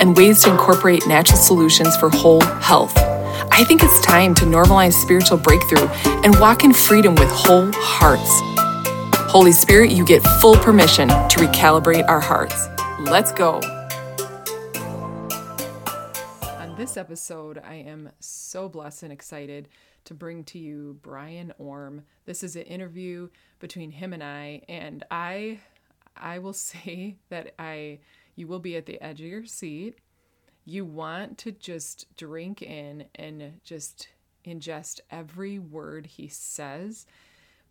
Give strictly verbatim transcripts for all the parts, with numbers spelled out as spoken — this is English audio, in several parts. and ways to incorporate natural solutions for whole health. I think it's time to normalize spiritual breakthrough and walk in freedom with whole hearts. Holy Spirit, you get full permission to recalibrate our hearts. Let's go. On this episode, I am so blessed and excited to bring to you Brian Orme. This is an interview between him and I, and I I will say that I you will be at the edge of your seat. You want to just drink in and just ingest every word he says.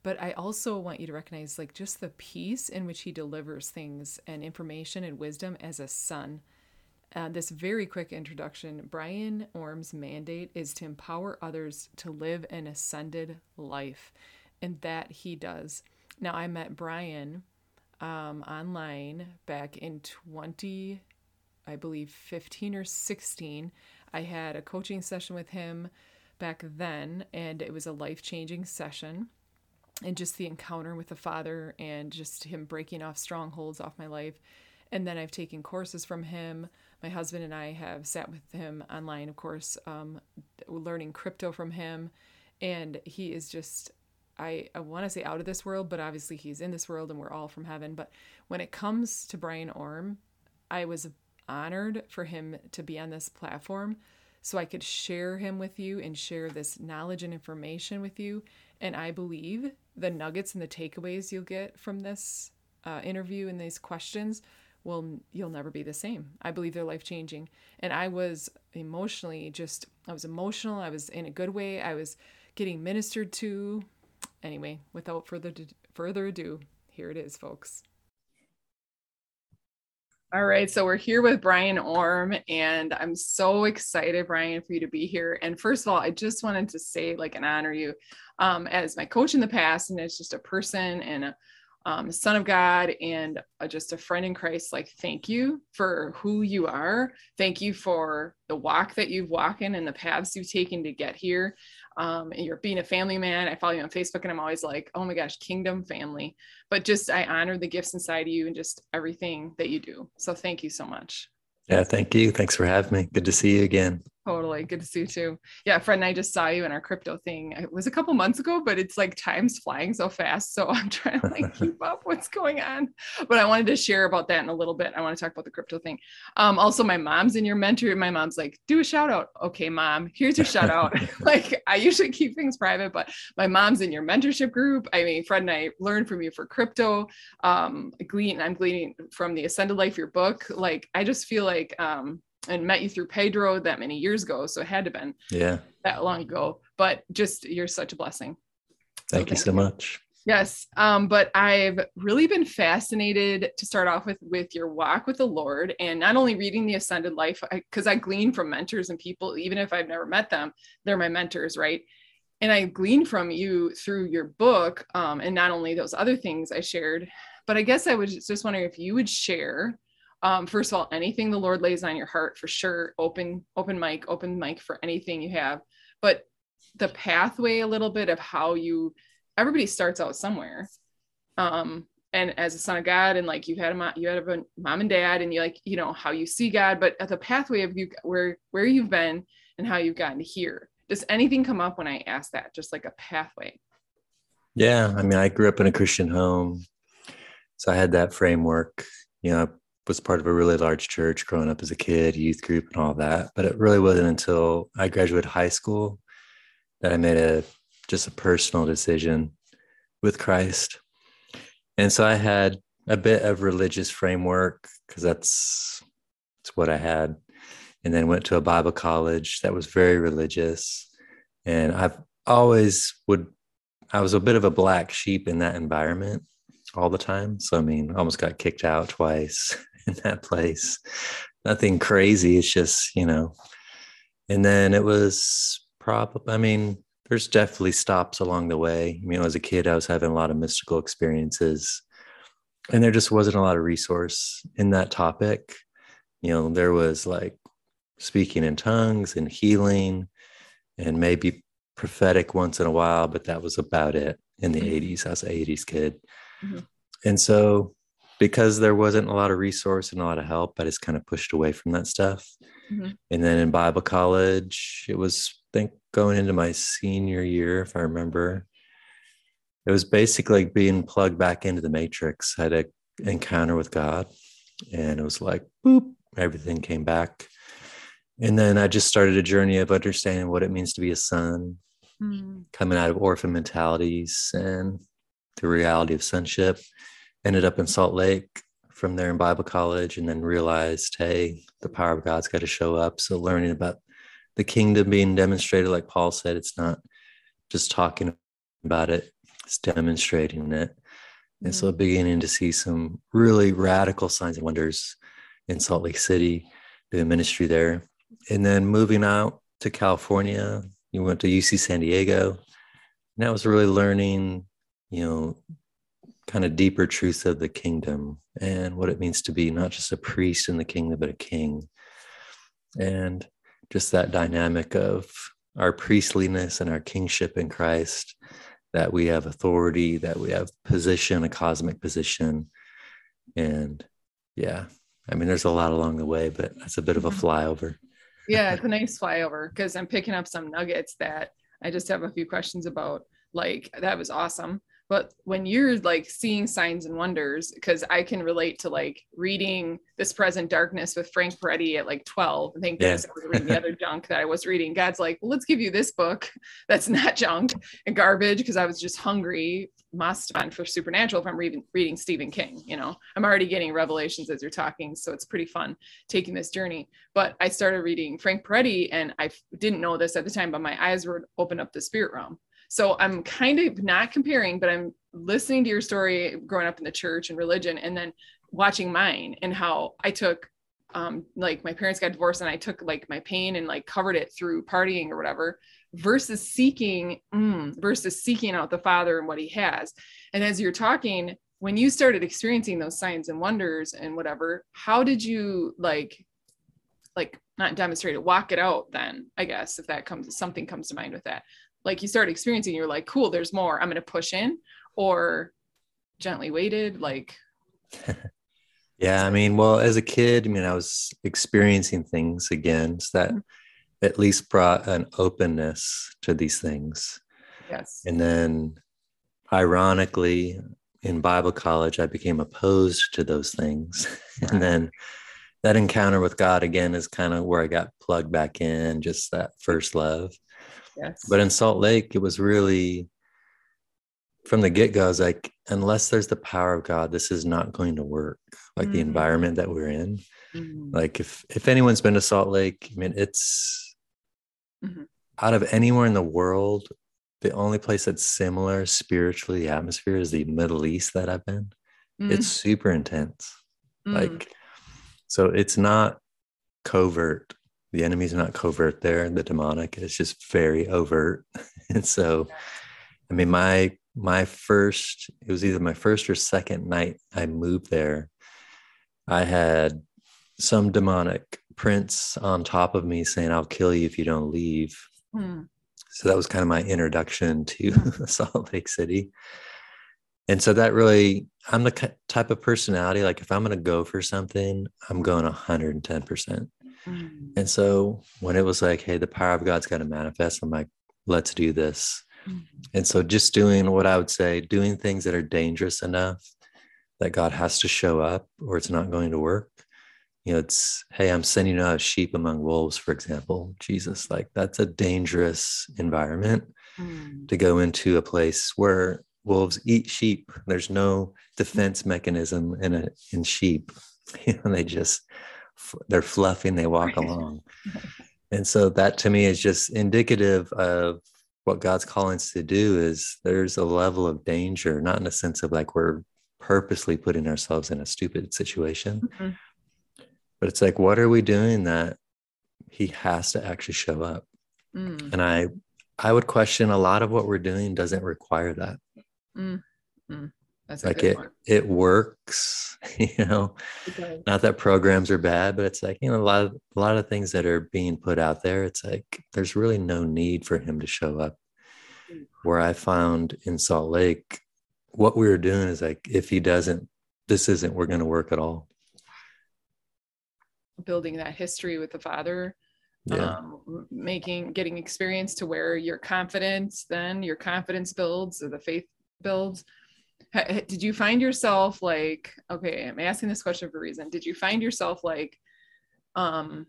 But I also want you to recognize like just the peace in which he delivers things and information and wisdom as a son. Uh, this very quick introduction, Brian Orme's mandate is to empower others to live an ascended life. And that he does. Now, I met Brian um, online back in twenty. I believe fifteen or sixteen. I had a coaching session with him back then, and it was a life-changing session. And just the encounter with the Father and just him breaking off strongholds off my life. And then I've taken courses from him. My husband and I have sat with him online, of course, um, learning crypto from him. And he is just, I, I want to say out of this world, but obviously he's in this world and we're all from heaven. But when it comes to Brian Orme, I was honored for him to be on this platform so I could share him with you and share this knowledge and information with you. And I believe the nuggets and the takeaways you'll get from this uh, interview and these questions will, you'll never be the same. I believe they're life-changing. And I was emotionally just, I was emotional. I was in a good way. I was getting ministered to. Anyway, without further further ado, here it is, folks. All right, so we're here with Brian Orme, and I'm so excited, Brian, for you to be here. And first of all, I just wanted to say, like, and honor you um, as my coach in the past, and as just a person and a um, son of God and a, just a friend in Christ. Like, thank you for who you are. Thank you for the walk that you've walked in and the paths you've taken to get here. Um, and you're being a family man. I follow you on Facebook and I'm always like, oh my gosh, kingdom family. But just, I honor the gifts inside of you and just everything that you do. So thank you so much. Yeah. Thank you. Thanks for having me. Good to see you again. Totally. Good to see you too. Yeah. Fred and I just saw you in our crypto thing. It was a couple months ago, but it's like time's flying so fast. So I'm trying to like keep up what's going on, but I wanted to share about that in a little bit. I want to talk about the crypto thing. Um, also my mom's in your mentor. My mom's like, do a shout out. Okay, mom, here's your shout out. Like I usually keep things private, but my mom's in your mentorship group. I mean, Fred and I learned from you for crypto, um, glean, I'm gleaning from the Ascended Life, your book. Like, I just feel like Like, um, and met you through Pedro that many years ago. So it had to been yeah. that long ago, but just, you're such a blessing. Thank so you thank so you. much. Yes. Um, but I've really been fascinated to start off with, with your walk with the Lord and not only reading the Ascended Life, I, cause I glean from mentors and people, even if I've never met them, they're my mentors. Right. And I glean from you through your book. Um, and not only those other things I shared, but I guess I was just wondering if you would share Um, first of all, anything the Lord lays on your heart, for sure. Open, open mic, open mic for anything you have, but the pathway a little bit of how you, everybody starts out somewhere. Um, and as a son of God, and like you had a mom, you had a mom and dad, and you like, you know, how you see God, but at the pathway of you, where, where you've been and how you've gotten to here, does anything come up when I ask that? Just like a pathway. Yeah. I mean, I grew up in a Christian home, so I had that framework, you know, was part of a really large church growing up as a kid, youth group and all that. But it really wasn't until I graduated high school that I made a just a personal decision with Christ. And so I had a bit of religious framework because that's, that's what I had. And then went to a Bible college that was very religious. And I've always would, I was a bit of a black sheep in that environment all the time. So, I mean, almost got kicked out twice. in that place. Nothing crazy. It's just, you know, and then it was probably, I mean, there's definitely stops along the way. You know, as a kid, I was having a lot of mystical experiences, and there just wasn't a lot of resource in that topic. You know, there was like speaking in tongues and healing and maybe prophetic once in a while, but that was about it in the mm-hmm. eighties. I was an eighties kid. Mm-hmm. And so because there wasn't a lot of resource and a lot of help, I just kind of pushed away from that stuff. Mm-hmm. And then in Bible college, it was, I think, going into my senior year, if I remember, it was basically like being plugged back into the matrix. I had an encounter with God, and it was like, boop, everything came back. And then I just started a journey of understanding what it means to be a son, mm. coming out of orphan mentalities and the reality of sonship. Ended up in Salt Lake, from there in Bible college, and then realized, hey, the power of God's got to show up. So learning about the kingdom being demonstrated, like Paul said, it's not just talking about it, it's demonstrating it. And mm. so beginning to see some really radical signs and wonders in Salt Lake City, doing ministry there. And then moving out to California, you went to U C San Diego, and that was really learning, you know, kind of deeper truths of the kingdom and what it means to be not just a priest in the kingdom, but a king. And just that dynamic of our priestliness and our kingship in Christ, that we have authority, that we have position, a cosmic position. And yeah, I mean, there's a lot along the way, but that's a bit of a flyover. Yeah, it's a nice flyover, because I'm picking up some nuggets that I just have a few questions about. Like, that was awesome. But when you're like seeing signs and wonders, because I can relate to like reading This Present Darkness with Frank Peretti at like twelve, and thank goodness yeah. I was reading the other junk that I was reading. God's like, well, let's give you this book that's not junk and garbage, because I was just hungry, must find for supernatural. If I'm reading, reading Stephen King, you know, I'm already getting revelations as you're talking. So it's pretty fun taking this journey. But I started reading Frank Peretti, and I didn't know this at the time, but my eyes were opened up to the spirit realm. So I'm kind of not comparing, but I'm listening to your story growing up in the church and religion, and then watching mine, and how I took, um, like my parents got divorced, and I took like my pain and like covered it through partying or whatever, versus seeking, mm, versus seeking out the Father and what he has. And as you're talking, when you started experiencing those signs and wonders and whatever, how did you like, like not demonstrate it, walk it out then, I guess, if that comes, something comes to mind with that. Like you started experiencing, you're like, cool, there's more, I'm going to push in, or gently waited, like. Yeah. I mean, well, as a kid, I mean, I was experiencing things again, so that mm-hmm. at least brought an openness to these things. Yes. And then ironically in Bible college, I became opposed to those things. Right. And then that encounter with God again is kind of where I got plugged back in, just that first love. Yes. But in Salt Lake, it was really from the get-go, I was like, unless there's the power of God, this is not going to work. Like mm-hmm. the environment that we're in, mm-hmm. like if, if anyone's been to Salt Lake, I mean, it's mm-hmm. out of anywhere in the world, the only place that's similar spiritually, the atmosphere is the Middle East that I've been. Mm-hmm. It's super intense. Mm-hmm. Like, so it's not covert. The enemy's not covert there. The demonic is just very overt. And so, I mean, my, my first, it was either my first or second night I moved there, I had some demonic prince on top of me saying, I'll kill you if you don't leave. Mm. So that was kind of my introduction to mm. Salt Lake City. And so that really, I'm the type of personality, like if I'm going to go for something, I'm going one hundred ten percent. And so when it was like, hey, the power of God's got to manifest, I'm like, let's do this. Mm-hmm. And so just doing what I would say, doing things that are dangerous enough that God has to show up or it's not going to work. You know, it's, hey, I'm sending out sheep among wolves, for example, Jesus, like that's a dangerous environment mm-hmm. to go into, a place where wolves eat sheep. There's no defense mechanism in a, in sheep. You know, they just, they're fluffy and they walk along. And so that to me is just indicative of what God's calling us to do, is there's a level of danger, not in a sense of like we're purposely putting ourselves in a stupid situation, mm-hmm. But it's like, what are we doing that he has to actually show up? Mm. And I, I would question a lot of what we're doing doesn't require that. Mm. Mm. That's like it, one. It works, you know, okay. Not that programs are bad, but it's like, you know, a lot of, a lot of things that are being put out there. It's like, there's really no need for him to show up. Mm. Where I found in Salt Lake, what we were doing is like, if he doesn't, this isn't, we're going to work at all. Building that history with the father, yeah. um, making, getting experience to where your confidence, then your confidence builds or the faith builds. Did you find yourself like, okay, I'm asking this question for a reason. Did you find yourself like, um,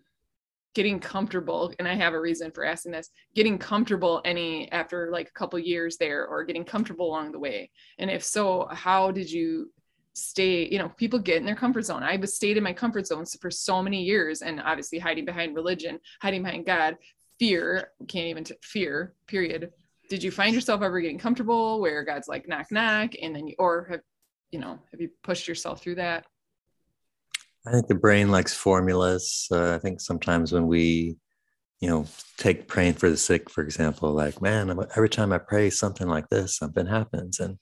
getting comfortable? And I have a reason for asking this, getting comfortable any after like a couple years there, or getting comfortable along the way. And if so, how did you stay? You know, people get in their comfort zone. I was stayed in my comfort zones for so many years, and obviously hiding behind religion, hiding behind God, fear, can't even t- fear, period. Did you find yourself ever getting comfortable where God's like, knock, knock, and then you, or have, you know, have you pushed yourself through that? I think the brain likes formulas. Uh, I think sometimes when we, you know, take praying for the sick, for example, like, man, every time I pray something like this, something happens. And,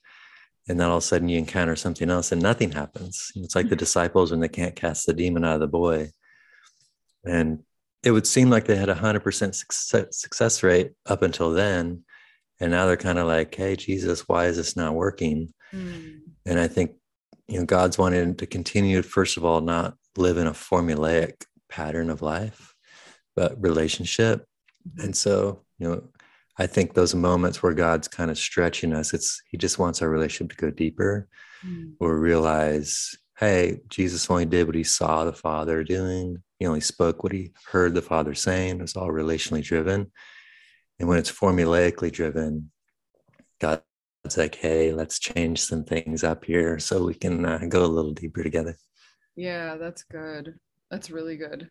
and then all of a sudden you encounter something else and nothing happens. It's like mm-hmm. the disciples when they can't cast the demon out of the boy. And it would seem like they had a hundred percent success rate up until then. And now they're kind of like, hey, Jesus, why is this not working? Mm. And I think, you know, God's wanting to continue, first of all, not live in a formulaic pattern of life, but relationship. Mm-hmm. And so, you know, I think those moments where God's kind of stretching us, it's, he just wants our relationship to go deeper mm. or realize, hey, Jesus only did what he saw the Father doing. He only spoke what he heard the Father saying. It was all relationally driven. And when it's formulaically driven, God's like, hey, let's change some things up here so we can uh, go a little deeper together. Yeah, that's good. That's really good.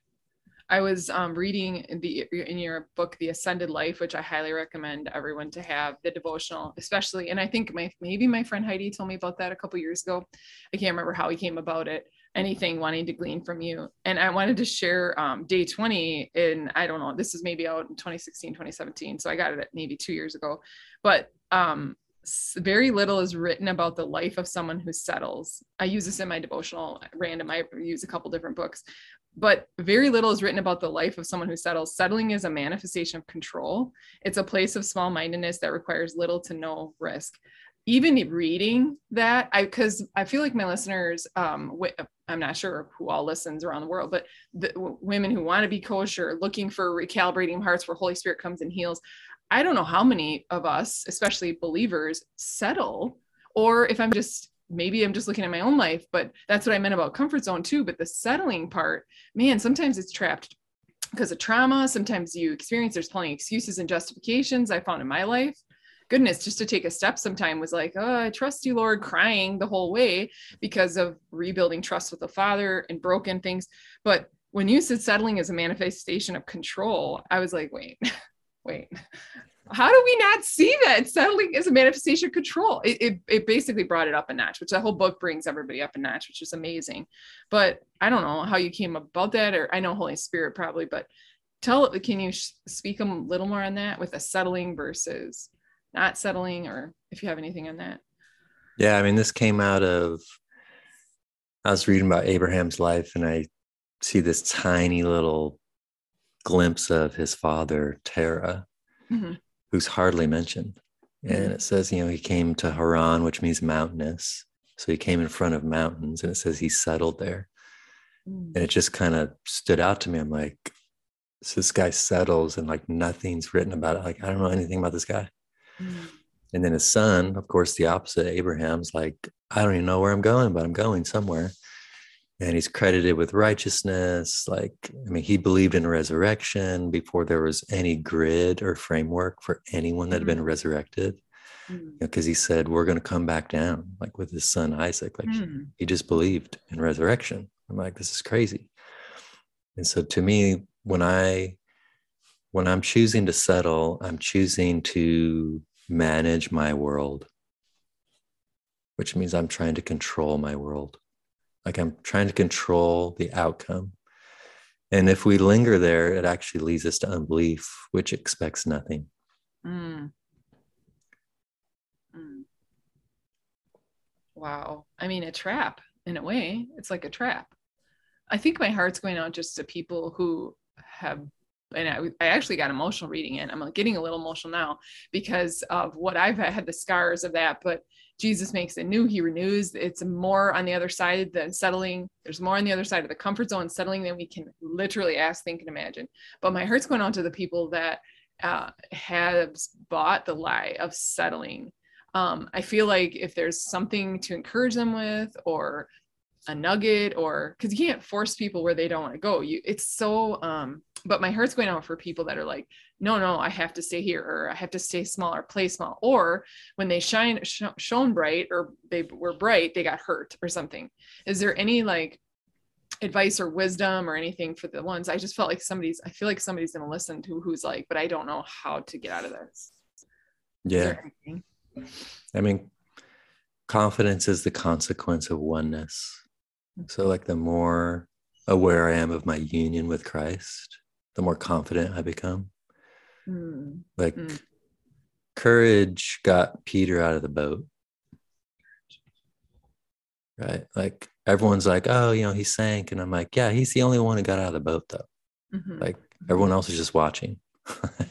I was um, reading in, the, in your book, The Ascended Life, which I highly recommend everyone to have, the devotional, especially. And I think my, maybe my friend Heidi told me about that a couple years ago. I can't remember how he came about it. Anything wanting to glean from you. And I wanted to share um, day twenty in, I don't know, this is maybe out in twenty sixteen, twenty seventeen. So I got it maybe two years ago, but um, very little is written about the life of someone who settles. I use this in my devotional random. I use a couple different books, but very little is written about the life of someone who settles. Settling is a manifestation of control. It's a place of small-mindedness that requires little to no risk. Even reading that, I because I feel like my listeners, um, w- I'm not sure who all listens around the world, but the w- women who want to be kosher, looking for recalibrating hearts where Holy Spirit comes and heals. I don't know how many of us, especially believers, settle, or if I'm just, maybe I'm just looking at my own life, but that's what I meant about comfort zone too. But the settling part, man, sometimes it's trapped because of trauma. Sometimes you experience, there's plenty of excuses and justifications I found in my life. Goodness, just to take a step sometime was like, oh, I trust you, Lord, crying the whole way because of rebuilding trust with the Father and broken things. But when you said settling is a manifestation of control, I was like, wait, wait, how do we not see that? Settling is a manifestation of control. It, it, it basically brought it up a notch, which the whole book brings everybody up a notch, which is amazing. But I don't know how you came about that, or I know Holy Spirit probably, but tell, can you speak a little more on that with a settling versus not settling, or if you have anything on that? Yeah, I mean, this came out of, I was reading about Abraham's life, and I see this tiny little glimpse of his father, Terah, mm-hmm. who's hardly mentioned. Mm-hmm. And it says, you know, he came to Haran, which means mountainous. So he came in front of mountains, and it says he settled there. Mm-hmm. And it just kind of stood out to me. I'm like, so this guy settles, and like nothing's written about it. Like, I don't know anything about this guy. And then his son, of course, the opposite, Abraham's like, I don't even know where I'm going, but I'm going somewhere. And he's credited with righteousness. Like, I mean, he believed in resurrection before there was any grid or framework for anyone that had been resurrected. Because mm. you know, he said, we're going to come back down, like with his son, Isaac. Like mm. he just believed in resurrection. I'm like, this is crazy. And so to me, when I When I'm choosing to settle, I'm choosing to manage my world, which means I'm trying to control my world. Like I'm trying to control the outcome. And if we linger there, it actually leads us to unbelief, which expects nothing. Mm. Mm. Wow. I mean, a trap in a way. It's like a trap. I think my heart's going out just to people who have, and I, I actually got emotional reading it. I'm getting a little emotional now because of what I've had, the scars of that, but Jesus makes it new. He renews. It's more on the other side than settling. There's more on the other side of the comfort zone settling than we can literally ask, think, and imagine. But my heart's going out to the people that uh, have bought the lie of settling. Um, I feel like if there's something to encourage them with, or a nugget, or because you can't force people where they don't want to go. You, it's so, um, but my heart's going out for people that are like, no, no, I have to stay here, or I have to stay small, or play small, or when they shine, sh- shone bright, or they were bright, they got hurt or something. Is there any like advice or wisdom or anything for the ones? I just felt like somebody's, I feel like somebody's going to listen to who's like, but I don't know how to get out of this. Yeah. I mean, confidence is the consequence of oneness. So like the more aware I am of my union with Christ, the more confident I become. Mm. Like mm. courage got Peter out of the boat, right? Like everyone's like, oh, you know, he sank. And I'm like, yeah, he's the only one who got out of the boat though. Mm-hmm. Like everyone else was just watching.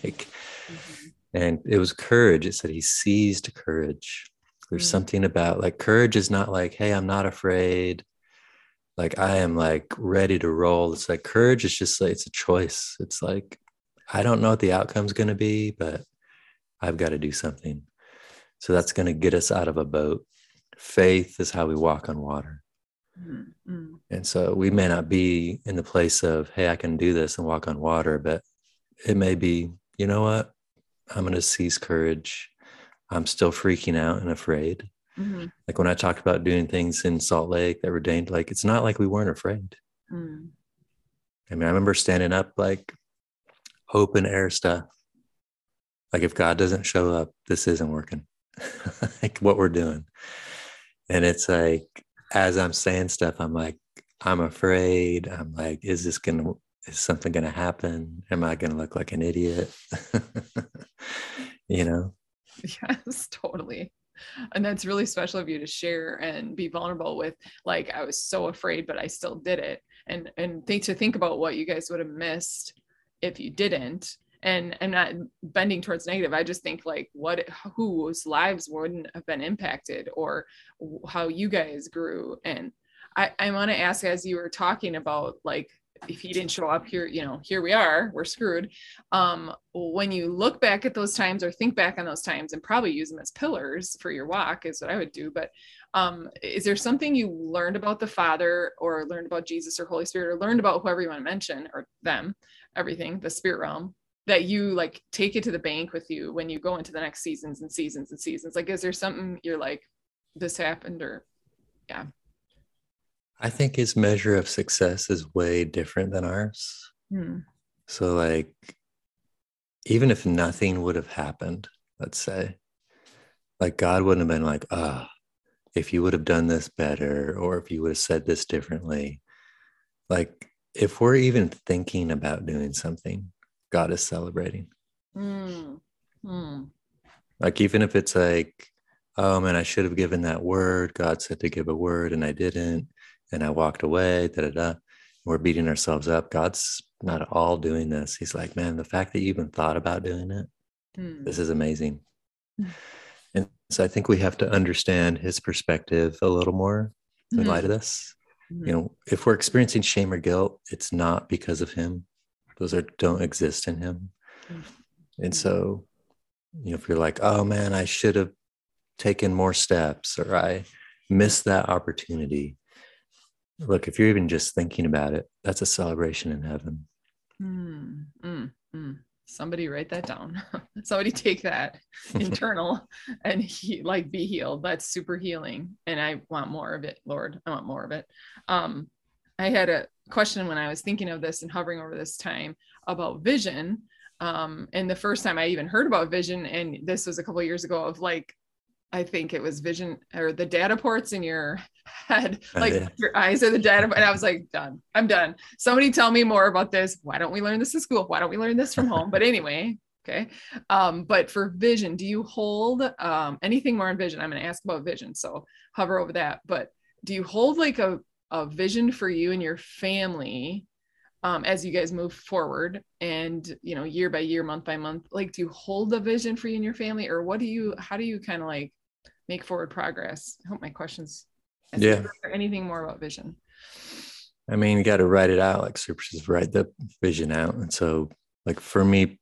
like, mm-hmm. And it was courage. It said he seized courage. There's mm. something about like courage is not like, hey, I'm not afraid. Like I am like ready to roll. It's like courage is just like, it's a choice. It's like, I don't know what the outcome's going to be, but I've got to do something. So that's going to get us out of a boat. Faith is how we walk on water. Mm-hmm. And so we may not be in the place of, hey, I can do this and walk on water, but it may be, you know what? I'm going to seize courage. I'm still freaking out and afraid. Mm-hmm. Like when I talked about doing things in Salt Lake that were dangerous, like it's not like we weren't afraid. Mm. I mean, I remember standing up like open air stuff. Like if God doesn't show up, this isn't working. Like what we're doing. And it's like, as I'm saying stuff, I'm like, I'm afraid. I'm like, is this going to, is something going to happen? Am I going to look like an idiot? You know? Yes, totally. And that's really special of you to share and be vulnerable with. Like, I was so afraid, but I still did it. And, and think to think about what you guys would have missed if you didn't. And I'm not bending towards negative. I just think like what, whose lives wouldn't have been impacted, or how you guys grew. And I, I want to ask, as you were talking about, like, if he didn't show up here, you know, here we are, we're screwed. Um, when you look back at those times, or think back on those times, and probably use them as pillars for your walk is what I would do. But um, is there something you learned about the Father, or learned about Jesus or Holy Spirit, or learned about whoever you want to mention, or them, everything, the spirit realm, that you like take it to the bank with you when you go into the next seasons and seasons and seasons? Like, is there something you're like, this happened, or yeah. I think his measure of success is way different than ours. Mm. So like, even if nothing would have happened, let's say, like God wouldn't have been like, ah, oh, if you would have done this better, or if you would have said this differently. Like if we're even thinking about doing something, God is celebrating. Mm. Mm. Like, even if it's like, oh man, I should have given that word. God said to give a word and I didn't. And I walked away, da da da. We're beating ourselves up. God's not at all doing this. He's like, man, the fact that you even thought about doing it, mm. this is amazing. Mm. And so I think we have to understand his perspective a little more in mm-hmm. light of this. Mm-hmm. You know, if we're experiencing shame or guilt, it's not because of him. Those are don't exist in him. Mm-hmm. And so, you know, if you're like, oh man, I should have taken more steps, or I missed that opportunity. Look, if you're even just thinking about it, that's a celebration in heaven. Mm, mm, mm. Somebody write that down. Somebody take that internal and he, like be healed. That's super healing. And I want more of it, Lord. I want more of it. Um, I had a question when I was thinking of this and hovering over this time about vision. Um, and the first time I even heard about vision, and this was a couple of years ago, of like, I think it was vision or the data ports in your head, like oh, yeah. your eyes are the data. And I was like, done, I'm done. Somebody tell me more about this. Why don't we learn this in school? Why don't we learn this from home? But anyway, okay. Um, but for vision, do you hold um, anything more on vision? I'm going to ask about vision. So hover over that, but do you hold like a, a vision for you and your family um, as you guys move forward and, you know, year by year, month by month, like, do you hold a vision for you and your family, or what do you, how do you kind of like make forward progress? I hope my questions. Yeah. Anything more about vision? I mean, you got to write it out. Like Super says, write the vision out. And so like for me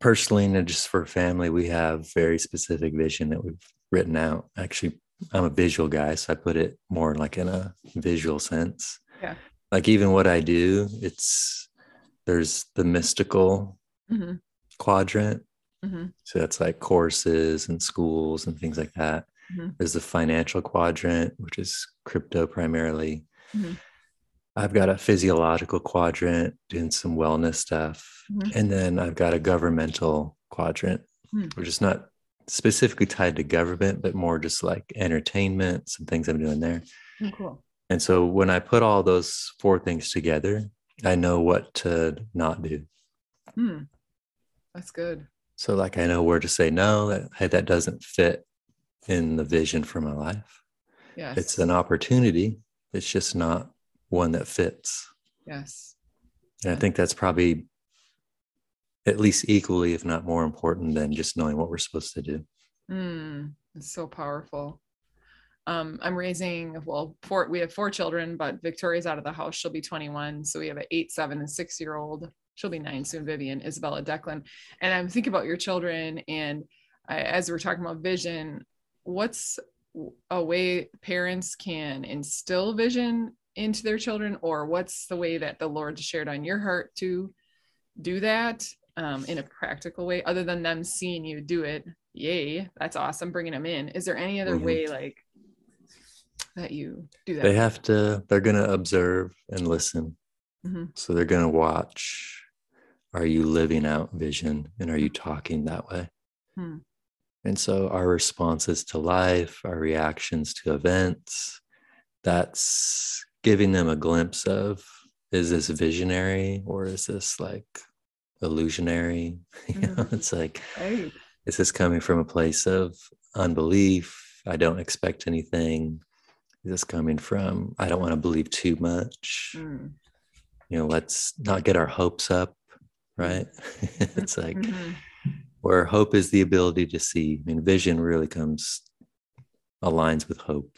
personally, and just for family, we have very specific vision that we've written out. Actually, I'm a visual guy, so I put it more like in a visual sense. Yeah. Like even what I do, it's, there's the mystical mm-hmm. quadrant. Mm-hmm. So that's like courses and schools and things like that. Mm-hmm. There's the financial quadrant, which is crypto primarily. Mm-hmm. I've got a physiological quadrant, doing some wellness stuff. Mm-hmm. And then I've got a governmental quadrant, mm-hmm. which is not specifically tied to government, but more just like entertainment, some things I'm doing there. Oh, cool. And so when I put all those four things together, I know what to not do. Mm. That's good. So like, I know where to say no, that, hey, that doesn't fit in the vision for my life. Yes. It's an opportunity. It's just not one that fits. Yes. And I think that's probably at least equally, if not more important than just knowing what we're supposed to do. Mm, it's so powerful. Um, I'm raising, well, four, we have four children, but Victoria's out of the house. She'll be twenty-one. So we have an eight, seven, and six-year-old. She'll be nine soon, Vivian, Isabella, Declan. And I'm thinking about your children. And I, as we're talking about vision, what's a way parents can instill vision into their children? Or what's the way that the Lord shared on your heart to do that um, in a practical way, other than them seeing you do it? Yay, that's awesome. Bringing them in. Is there any other mm-hmm. way, like, that you do that? They have to, they're going to observe and listen. Mm-hmm. So they're going to watch. Are you living out vision? And are you talking that way? Mm-hmm. And so our responses to life, our reactions to events, that's giving them a glimpse of, is this visionary or is this like illusionary? Mm-hmm. You know, it's like, right. Is this coming from a place of unbelief? I don't expect anything. Is this coming from, I don't want to believe too much. Mm. You know, let's not get our hopes up, right? It's like mm-hmm. where hope is the ability to see. I mean, vision really comes, aligns with hope.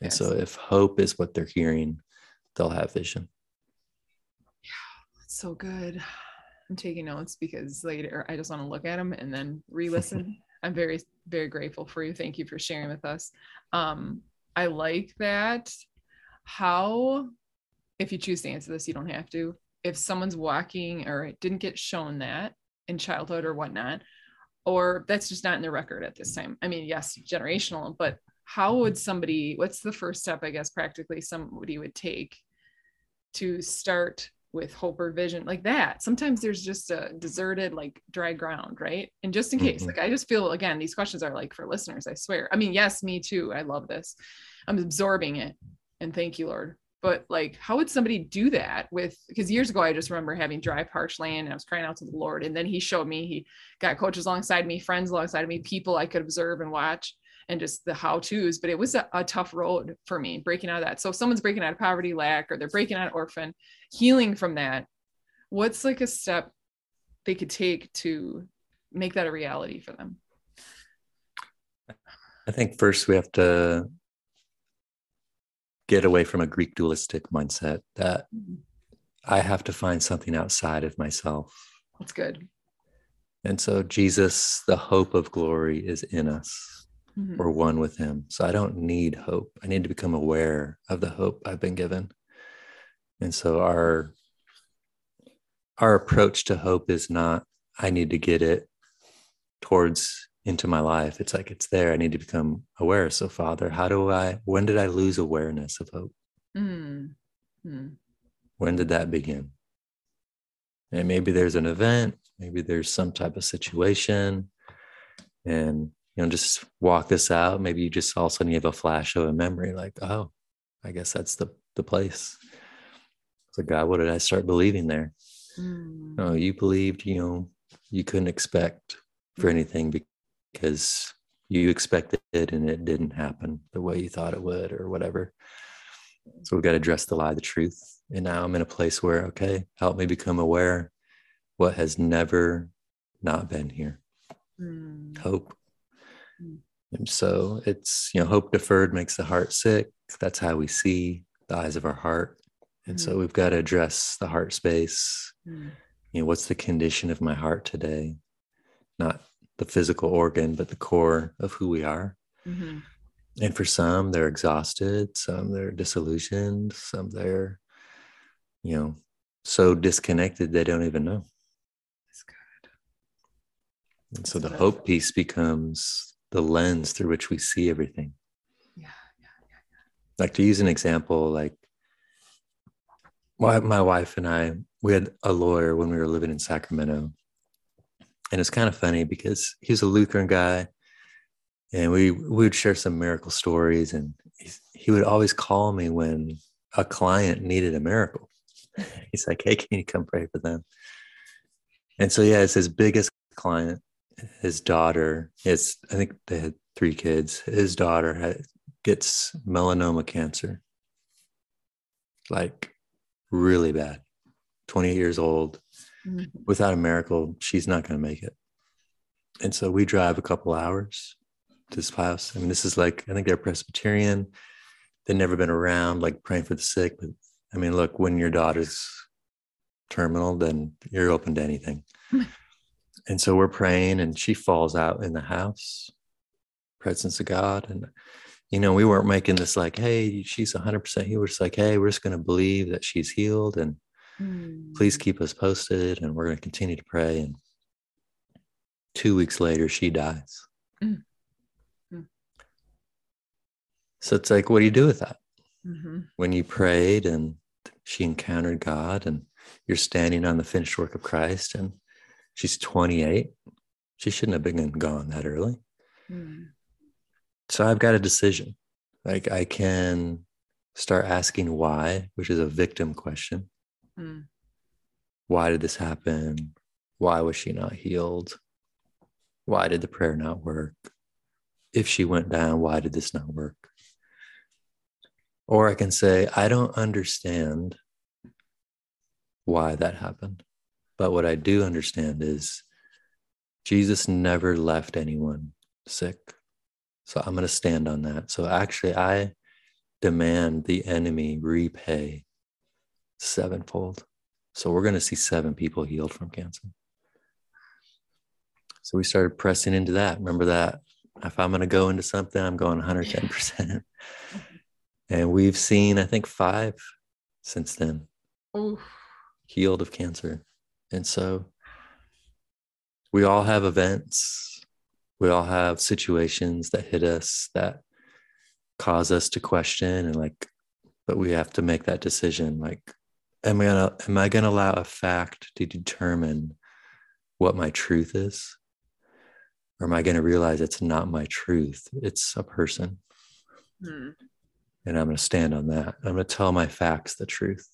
And yes. So if hope is what they're hearing, they'll have vision. Yeah, that's so good. I'm taking notes because later I just want to look at them and then re-listen. I'm very, very grateful for you. Thank you for sharing with us. Um, I like that. How, if you choose to answer this, you don't have to. If someone's walking or didn't get shown that in childhood or whatnot, or that's just not in the record at this time. I mean, yes, generational, but how would somebody, what's the first step, I guess, practically somebody would take to start with hope or vision like that? Sometimes there's just a deserted, like dry ground, right? And just in case, mm-hmm. like I just feel, again, these questions are like for listeners, I swear. I mean, yes, me too. I love this. I'm absorbing it. And thank you, Lord. But like, how would somebody do that with, because years ago, I just remember having dry, parched land and I was crying out to the Lord. And then he showed me, he got coaches alongside me, friends alongside me, people I could observe and watch and just the how to's, but it was a, a tough road for me breaking out of that. So if someone's breaking out of poverty, lack, or they're breaking out of orphan, healing from that, what's like a step they could take to make that a reality for them? I think first we have to get away from a Greek dualistic mindset that mm-hmm. I have to find something outside of myself. That's good. And so Jesus, the hope of glory, is in us. Mm-hmm. We're one with him. So I don't need hope. I need to become aware of the hope I've been given. And so our, our approach to hope is not, I need to get it towards into my life. It's like, it's there. I need to become aware. So Father, how do I, when did I lose awareness of hope? Mm-hmm. When did that begin? And maybe there's an event, maybe there's some type of situation, and you know, just walk this out. Maybe you just all of a sudden you have a flash of a memory like, oh, I guess that's the, the place. So God, what did I start believing there? Mm. Oh, you believed, you know, you couldn't expect for anything because you expected it and it didn't happen the way you thought it would or whatever. So we've got to address the lie, the truth. And now I'm in a place where, okay, help me become aware what has never not been here. Mm. Hope. Mm. And so it's, you know, hope deferred makes the heart sick. That's how we see, the eyes of our heart. And mm. so we've got to address the heart space. Mm. You know, what's the condition of my heart today? Not the physical organ, but the core of who we are. Mm-hmm. And for some, they're exhausted. Some they're disillusioned. Some they're, you know, so disconnected they don't even know. That's good. And so the hope piece becomes the lens through which we see everything. Yeah, yeah, yeah, yeah. Like to use an example, like my, my wife and I, we had a lawyer when we were living in Sacramento. And it's kind of funny because he was a Lutheran guy and we, we would share some miracle stories, and he, he would always call me when a client needed a miracle. He's like, hey, can you come pray for them? And so, yeah, it's his biggest client, his daughter, his, I think they had three kids. His daughter had, gets melanoma cancer, like really bad, twenty-eight years old. Without a miracle, she's not going to make it. And so we drive a couple hours to this house. I mean, this is like, I think they're Presbyterian. They've never been around, like praying for the sick. But I mean, look, when your daughter's terminal, then you're open to anything. And so we're praying and she falls out in the house, presence of God. And, you know, we weren't making this like, hey, she's one hundred percent healed. We're just like, hey, we're just going to believe that she's healed. And please keep us posted, and we're going to continue to pray. And two weeks later, she dies. Mm. Mm. So it's like, what do you do with that? Mm-hmm. When you prayed and she encountered God and you're standing on the finished work of Christ and she's twenty-eight, she shouldn't have been gone that early. Mm. So I've got a decision. Like I can start asking why, which is a victim question. Why did this happen? Why was she not healed? Why did the prayer not work? If she went down, why did this not work? Or I can say, I don't understand why that happened. But what I do understand is Jesus never left anyone sick. So I'm going to stand on that. So actually, I demand the enemy repay sevenfold. So we're going to see seven people healed from cancer. So we started pressing into that. Remember that if I'm going to go into something, I'm going one hundred ten percent. And we've seen, I think, five since then. Oof. Healed of cancer. And so we all have events. We all have situations that hit us that cause us to question and like, but we have to make that decision. Like, Am I gonna, am I gonna allow a fact to determine what my truth is? Or am I gonna realize it's not my truth, it's a person? Mm. And I'm gonna stand on that. I'm gonna tell my facts the truth.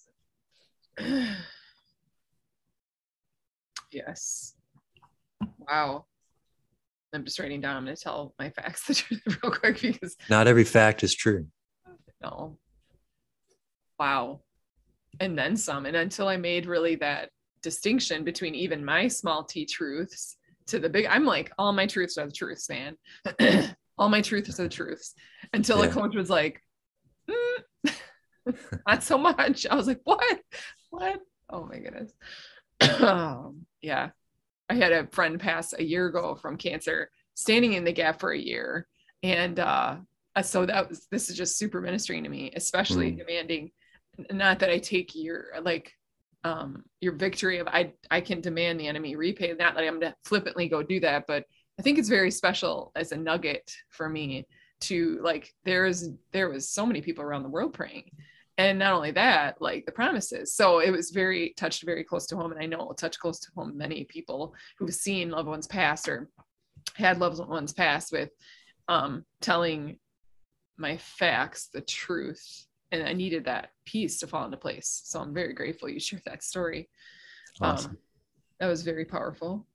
Yes. Wow. I'm just writing down, I'm gonna tell my facts the truth real quick because not every fact is true. No. Wow. And then some. And until I made really that distinction between even my small t truths to the big, I'm like, all my truths are the truths, man. All my truths are the truths. Until yeah. a coach was like, mm, not so much. I was like, what? What? Oh my goodness. um, yeah. I had a friend pass a year ago from cancer, standing in the gap for a year. And uh, so that was, this is just super ministering to me, especially mm. demanding. Not that I take your, like, um, your victory of, I, I can demand the enemy repay. Not that I'm going to flippantly go do that, but I think it's very special as a nugget for me to like, there is, there was so many people around the world praying. And not only that, like the promises. So it was very touched very close to home. And I know it'll touch close to home, many people who've seen loved ones pass or had loved ones pass with um, telling my facts, the truth. And I needed that piece to fall into place. So I'm very grateful you shared that story. Awesome. Um, that was very powerful.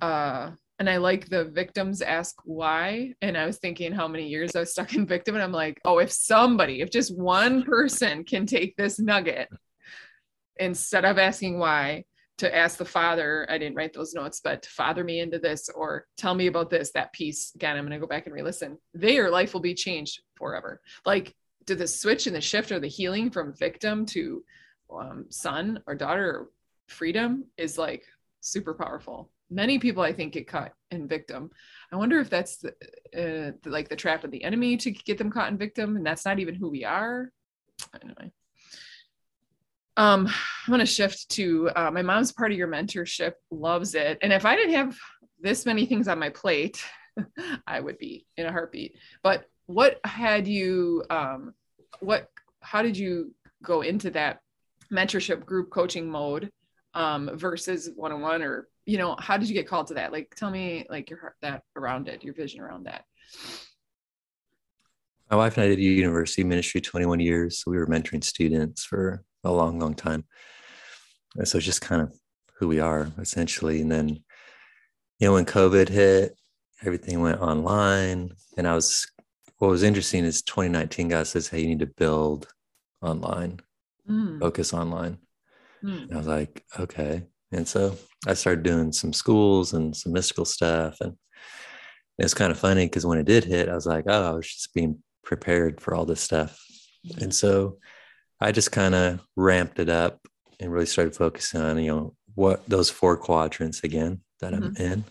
Uh, and I like the victims ask why. And I was thinking how many years I was stuck in victim. And I'm like, oh, if somebody, if just one person can take this nugget, instead of asking why, to ask the father, I didn't write those notes, but to father me into this or tell me about this, that piece. Again, I'm going to go back and re-listen. Their life will be changed forever. Like, did the switch and the shift or the healing from victim to um, son or daughter or freedom is like super powerful. Many people, I think, get caught in victim. I wonder if that's the, uh, the, like the trap of the enemy to get them caught in victim. And that's not even who we are. Anyway. Um, I'm going to shift to, uh, my mom's part of your mentorship, loves it. And if I didn't have this many things on my plate, I would be in a heartbeat. But what had you, um, what, how did you go into that mentorship group coaching mode, um, versus one-on-one, or, you know, how did you get called to that? Like, tell me like your heart, that around it, your vision around that. My wife and I did university ministry twenty-one years. So we were mentoring students for a long, long time. And so it's just kind of who we are essentially. And then, you know, when COVID hit, everything went online. And I was, what was interesting is twenty nineteen, God says, hey, you need to build online, mm. focus online. Mm. And I was like, okay. And so I started doing some schools and some mystical stuff. And it's kind of funny because when it did hit, I was like, oh, I was just being prepared for all this stuff. Mm. And so I just kind of ramped it up and really started focusing on, you know, what those four quadrants again that mm-hmm. I'm in.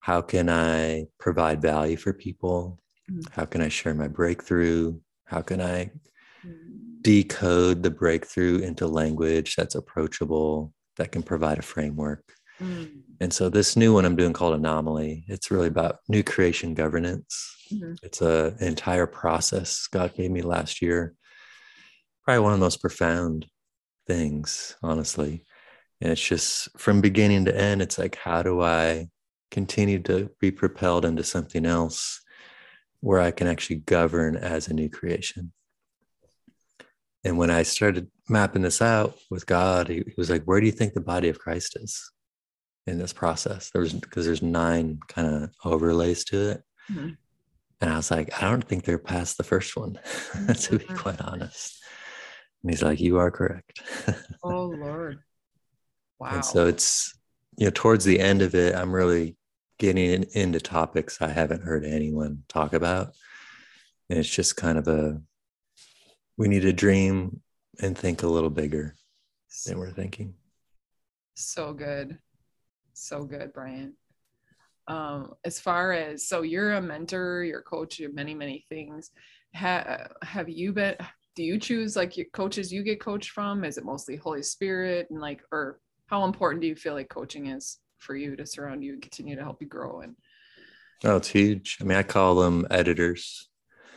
How can I provide value for people? Mm-hmm. How can I share my breakthrough? How can I decode the breakthrough into language that's approachable, that can provide a framework? Mm-hmm. And so this new one I'm doing called Anomaly, it's really about new creation governance. Mm-hmm. It's a, an entire process God gave me last year. Probably one of the most profound things, honestly. And it's just from beginning to end, it's like, how do I continue to be propelled into something else where I can actually govern as a new creation? And when I started mapping this out with God, he, he was like, where do you think the body of Christ is in this process? There was, because there's nine kind of overlays to it. Mm-hmm. And I was like, I don't think they're past the first one, to be quite honest. And he's like, you are correct. Oh, Lord. Wow. And so it's, you know, towards the end of it, I'm really getting in, into topics I haven't heard anyone talk about. And it's just kind of a, we need to dream and think a little bigger than we're thinking. So good. So good, Brian. Um, as far as, so you're a mentor, you're a coach, you're many, many things. Ha- have you been... Do you choose like your coaches you get coached from? Is it mostly Holy Spirit? And like, or how important do you feel like coaching is for you to surround you and continue to help you grow? And oh, it's huge. I mean, I call them editors.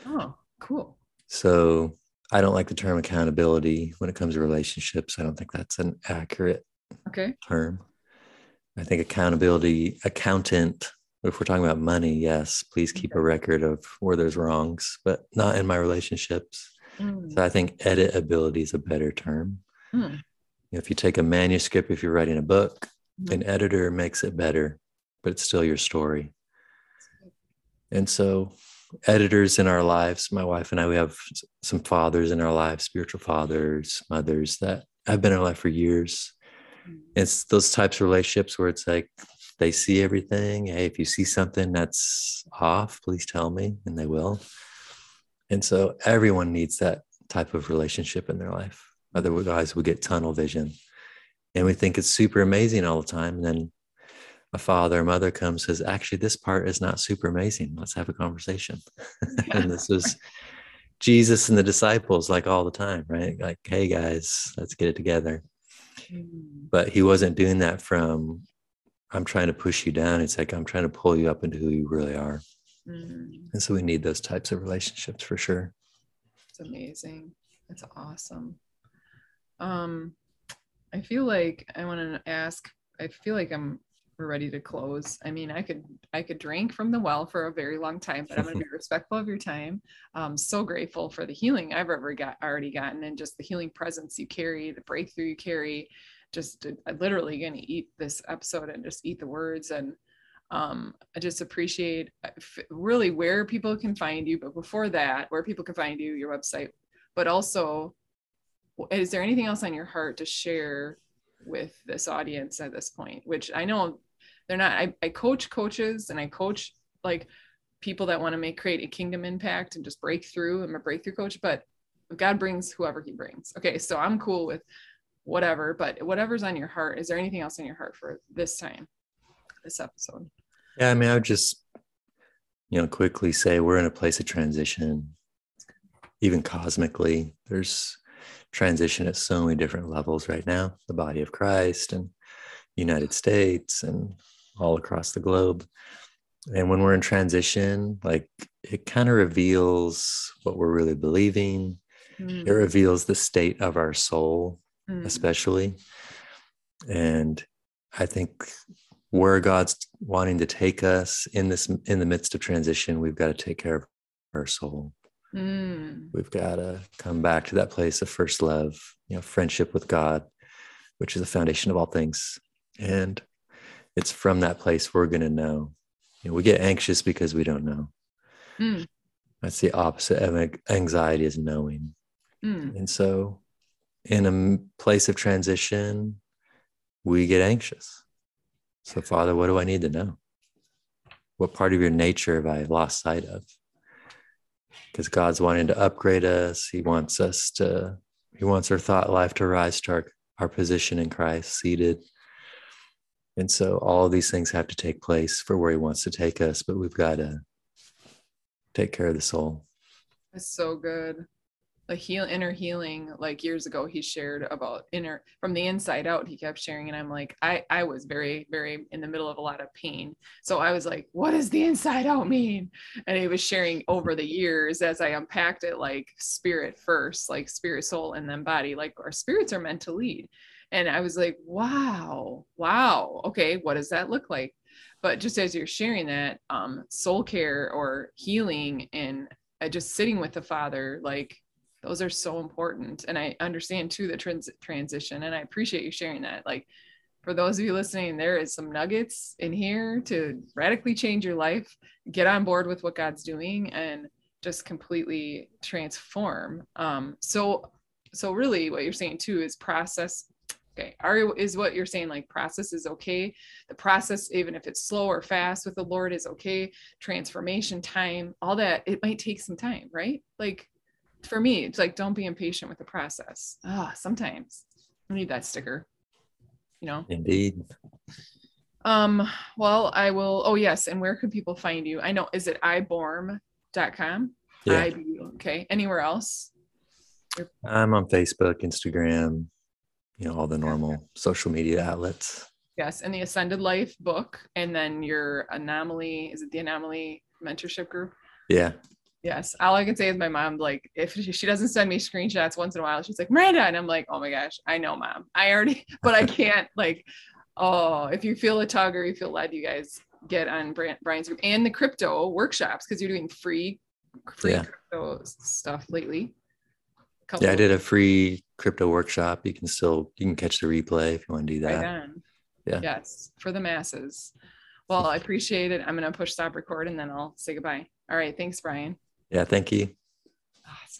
Oh, cool. So I don't like the term accountability when it comes to relationships. I don't think that's an accurate okay. term. I think accountability, accountant, if we're talking about money, yes, please keep okay. a record of where there's wrongs, but not in my relationships. So I think editability is a better term. Mm. You know, if you take a manuscript, if you're writing a book, mm. an editor makes it better, but it's still your story. And so editors in our lives, my wife and I, we have some fathers in our lives, spiritual fathers, mothers that have been in our life for years. Mm. It's those types of relationships where it's like, they see everything. Hey, if you see something that's off, please tell me, and they will. And so everyone needs that type of relationship in their life. Otherwise, we get tunnel vision and we think it's super amazing all the time. And then a father or mother comes and says, actually, this part is not super amazing. Let's have a conversation. Yeah. And this was Jesus and the disciples like all the time, right? Like, hey, guys, let's get it together. Mm-hmm. But he wasn't doing that from, I'm trying to push you down. It's like, I'm trying to pull you up into who you really are. And so we need those types of relationships for sure. It's amazing. That's awesome. Um, I feel like I want to ask, I feel like I'm we're ready to close. I mean, I could, I could drink from the well for a very long time, but I'm going to be respectful of your time. I'm so grateful for the healing I've ever got already gotten, and just the healing presence you carry, the breakthrough you carry. Just I'm literally going to eat this episode and just eat the words. And um, I just appreciate really where people can find you. But before that, where people can find you, your website, but also, is there anything else on your heart to share with this audience at this point? Which I know they're not, I, I coach coaches and I coach like people that want to make, create a kingdom impact and just break through. I'm a breakthrough coach, but God brings whoever he brings. Okay. So I'm cool with whatever, but whatever's on your heart, is there anything else on your heart for this time, this episode? Yeah. I mean, I would just, you know, quickly say we're in a place of transition, even cosmically. There's transition at so many different levels right now, the body of Christ and United States and all across the globe. And when we're in transition, like it kind of reveals what we're really believing. Mm. It reveals the state of our soul, mm. especially. And I think where God's wanting to take us in this, in the midst of transition, we've got to take care of our soul. Mm. We've got to come back to that place of first love, you know, friendship with God, which is the foundation of all things. And it's from that place we're going to know. You know, we get anxious because we don't know. Mm. That's the opposite of anxiety, is knowing. Mm. And so in a place of transition, we get anxious. So, Father, what do I need to know? What part of your nature have I lost sight of? Because God's wanting to upgrade us. He wants us to, he wants our thought life to rise to our, our position in Christ, seated. And so all of these things have to take place for where he wants to take us, but we've got to take care of the soul. That's so good. The heal, inner healing, like years ago, he shared about inner, from the inside out, he kept sharing. And I'm like, I, I was very, very in the middle of a lot of pain. So I was like, what does the inside out mean? And he was sharing over the years as I unpacked it, like spirit first, like spirit, soul, and then body, like our spirits are meant to lead. And I was like, wow, wow. Okay. What does that look like? But just as you're sharing that, um, soul care or healing and just sitting with the Father, like, those are so important. And I understand too, the trans- transition. And I appreciate you sharing that. Like for those of you listening, there is some nuggets in here to radically change your life, get on board with what God's doing and just completely transform. Um, so, so really what you're saying too is process. Okay. Are, is what you're saying, like process is okay. The process, even if it's slow or fast with the Lord, is okay. Transformation time, all that. It might take some time, right? Like, for me, it's like, don't be impatient with the process. Ah, sometimes I need that sticker, you know? Indeed. Um, well, I will. Oh yes. And where can people find you? I know. Is it i borm dot com? Yeah. I, okay. Anywhere else? I'm on Facebook, Instagram, you know, all the normal social media outlets. Yes. And the Ascended Life book. And then your Anomaly, is it the Anomaly mentorship group? Yeah. Yes. All I can say is my mom, like if she doesn't send me screenshots once in a while, she's like, Miranda. And I'm like, oh my gosh, I know, Mom, I already, but I can't like, oh, if you feel a tug or you feel led, you guys get on Brian's group and the crypto workshops. Cause you're doing free, free yeah. crypto stuff lately. Couple yeah. I did a free crypto workshop. You can still, you can catch the replay if you want to do that. Right on. Yeah. Yes. For the masses. Well, I appreciate it. I'm going to push stop record and then I'll say goodbye. All right. Thanks, Brian. Yeah, thank you. Awesome.